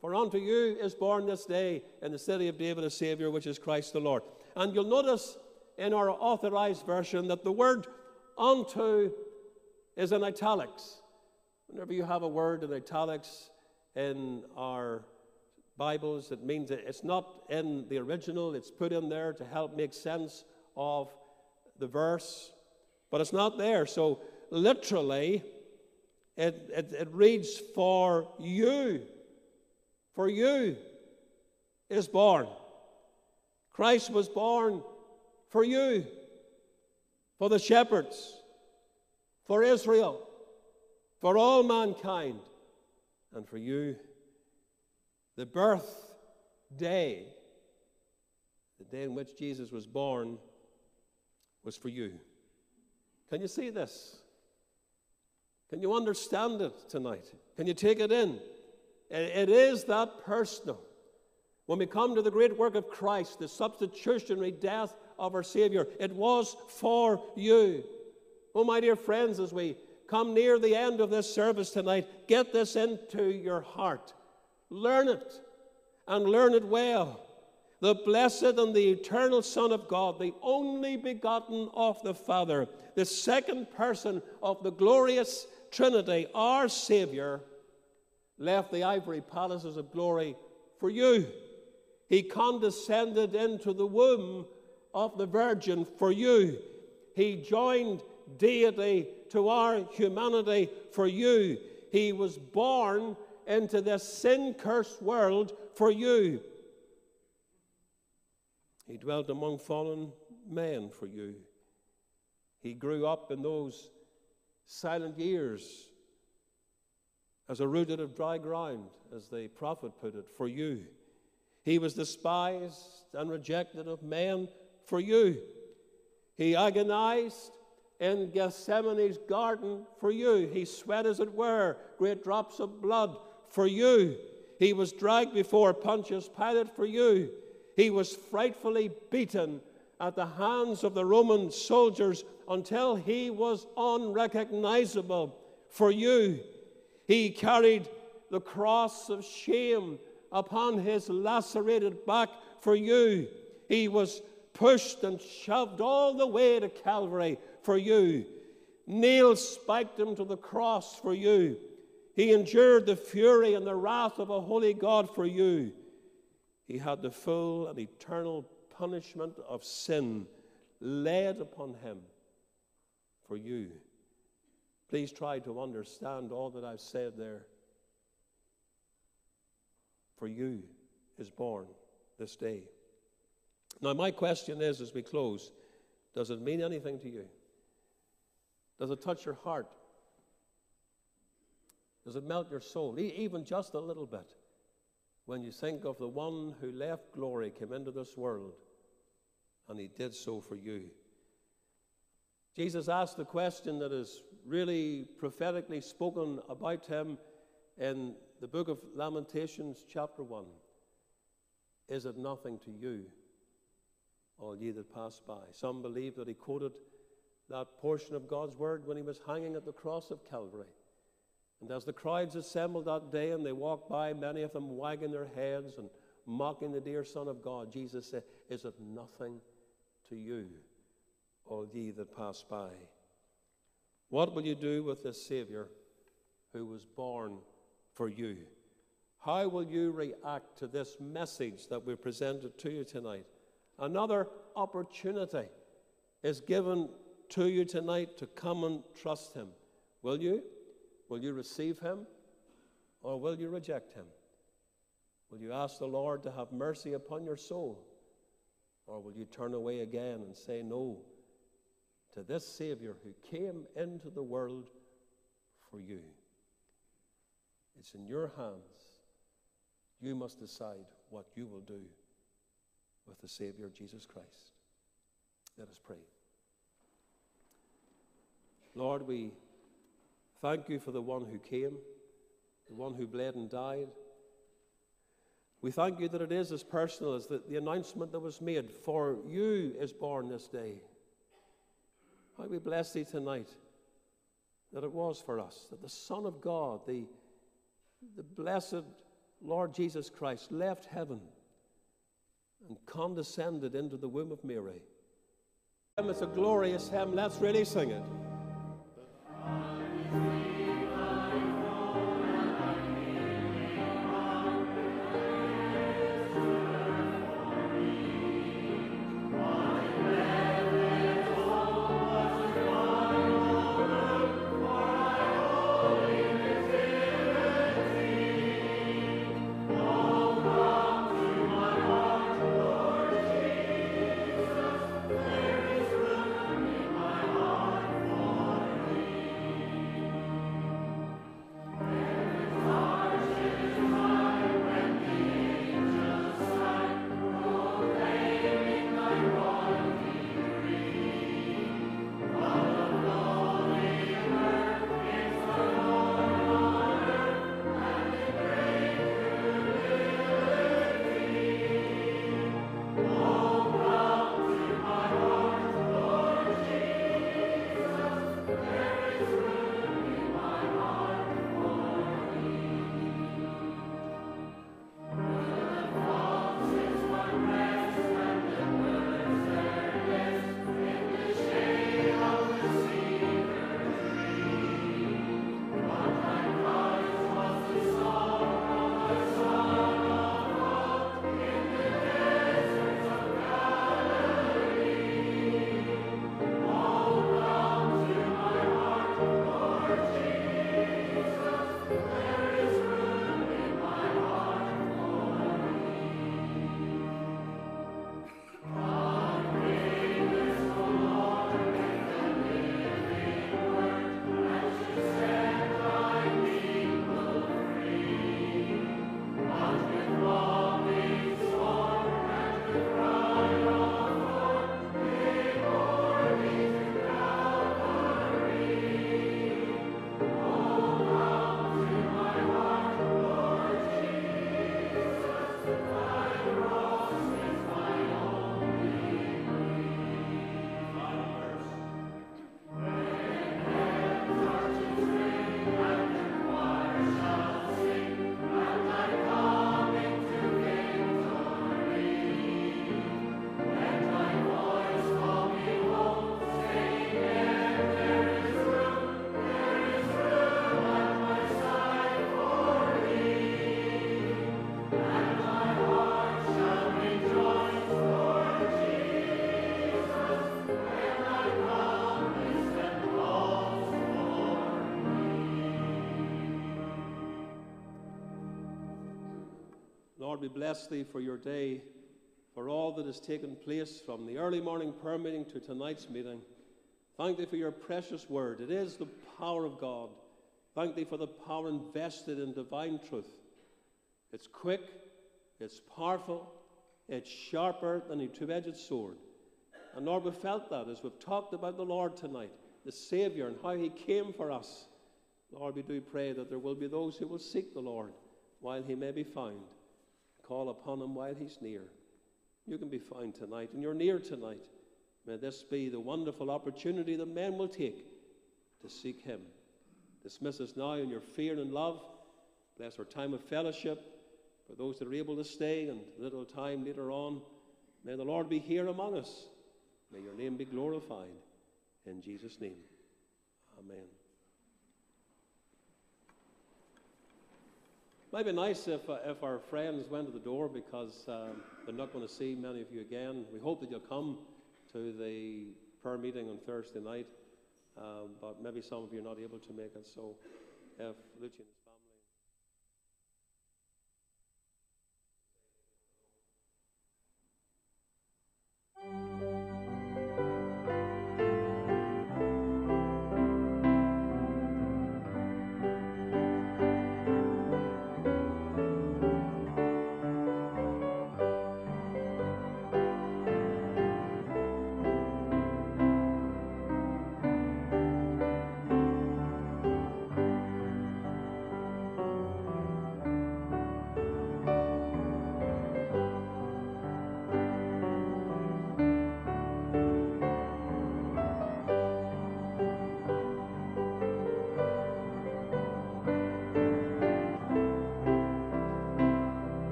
For unto you is born this day in the city of David a Savior, which is Christ the Lord. And you'll notice in our authorized version that the word "unto" is in italics. Whenever you have a word in italics in our Bibles, it means that it's not in the original. It's put in there to help make sense of the verse, but it's not there. So literally, it reads, for you is born. Christ was born for you, for the shepherds, for Israel, for all mankind, and for you. The birth day, the day in which Jesus was born, was for you. Can you see this? Can you understand it tonight? Can you take it in? It is that personal. When we come to the great work of Christ, the substitutionary death of our Savior, it was for you. Oh, my dear friends, as we come near the end of this service tonight, get this into your heart. Learn it, and learn it well. The blessed and the eternal Son of God, the only begotten of the Father, the second person of the glorious Trinity, our Savior, left the ivory palaces of glory for you. He condescended into the womb of the Virgin for you. He joined deity to our humanity for you. He was born into this sin-cursed world for you. He dwelt among fallen men for you. He grew up in those silent years as a root out of dry ground, as the prophet put it, for you. He was despised and rejected of men for you. He agonized in Gethsemane's garden for you. He sweat, as it were, great drops of blood for you. He was dragged before Pontius Pilate for you. He was frightfully beaten at the hands of the Roman soldiers until he was unrecognizable for you. He carried the cross of shame upon his lacerated back for you. He was pushed and shoved all the way to Calvary for you. Nails spiked him to the cross for you. He endured the fury and the wrath of a holy God for you. He had the full and eternal punishment of sin laid upon him for you. Please try to understand all that I've said there. For you is born this day. Now, my question is, as we close, does it mean anything to you? Does it touch your heart? Does it melt your soul, even just a little bit, when you think of the one who left glory, came into this world, and he did so for you? Jesus asked the question that is really prophetically spoken about him in the book of Lamentations, chapter 1. Is it nothing to you, all ye that pass by? Some believe that he quoted that portion of God's word when he was hanging at the cross of Calvary. And as the crowds assembled that day and they walked by, many of them wagging their heads and mocking the dear Son of God, Jesus said, is it nothing to you, all ye that pass by? What will you do with this Savior who was born for you? How will you react to this message that we presented to you tonight? Another opportunity is given to you tonight to come and trust him. Will you? Will you receive him, or will you reject him? Will you ask the Lord to have mercy upon your soul, or will you turn away again and say no to this Savior who came into the world for you? It's in your hands. You must decide what you will do with the Savior Jesus Christ. Let us pray. Lord, we thank you for the one who came, the one who bled and died. We thank you that it is as personal as the announcement that was made, for you is born this day. How we bless thee tonight that it was for us, that the Son of God, the blessed Lord Jesus Christ, left heaven and condescended into the womb of Mary. It's a glorious hymn. Let's really sing it. Lord, we bless thee for your day, for all that has taken place from the early morning prayer meeting to tonight's meeting. Thank thee for your precious word. It is the power of God. Thank thee for the power invested in divine truth. It's quick, it's powerful, it's sharper than a two-edged sword. And Lord, we felt that as we've talked about the Lord tonight, the Savior and how he came for us. Lord, we do pray that there will be those who will seek the Lord while he may be found. Call upon him while he's near. You can be found tonight, and you're near tonight. May this be the wonderful opportunity that men will take to seek him. Dismiss us now in your fear and love. Bless our time of fellowship. For those that are able to stay and a little time later on, may the Lord be here among us. May your name be glorified. In Jesus' name, amen. It might be nice if our friends went to the door, because they're not going to see many of you again. We hope that you'll come to the prayer meeting on Thursday night, but maybe some of you are not able to make it. So if Lucian is family.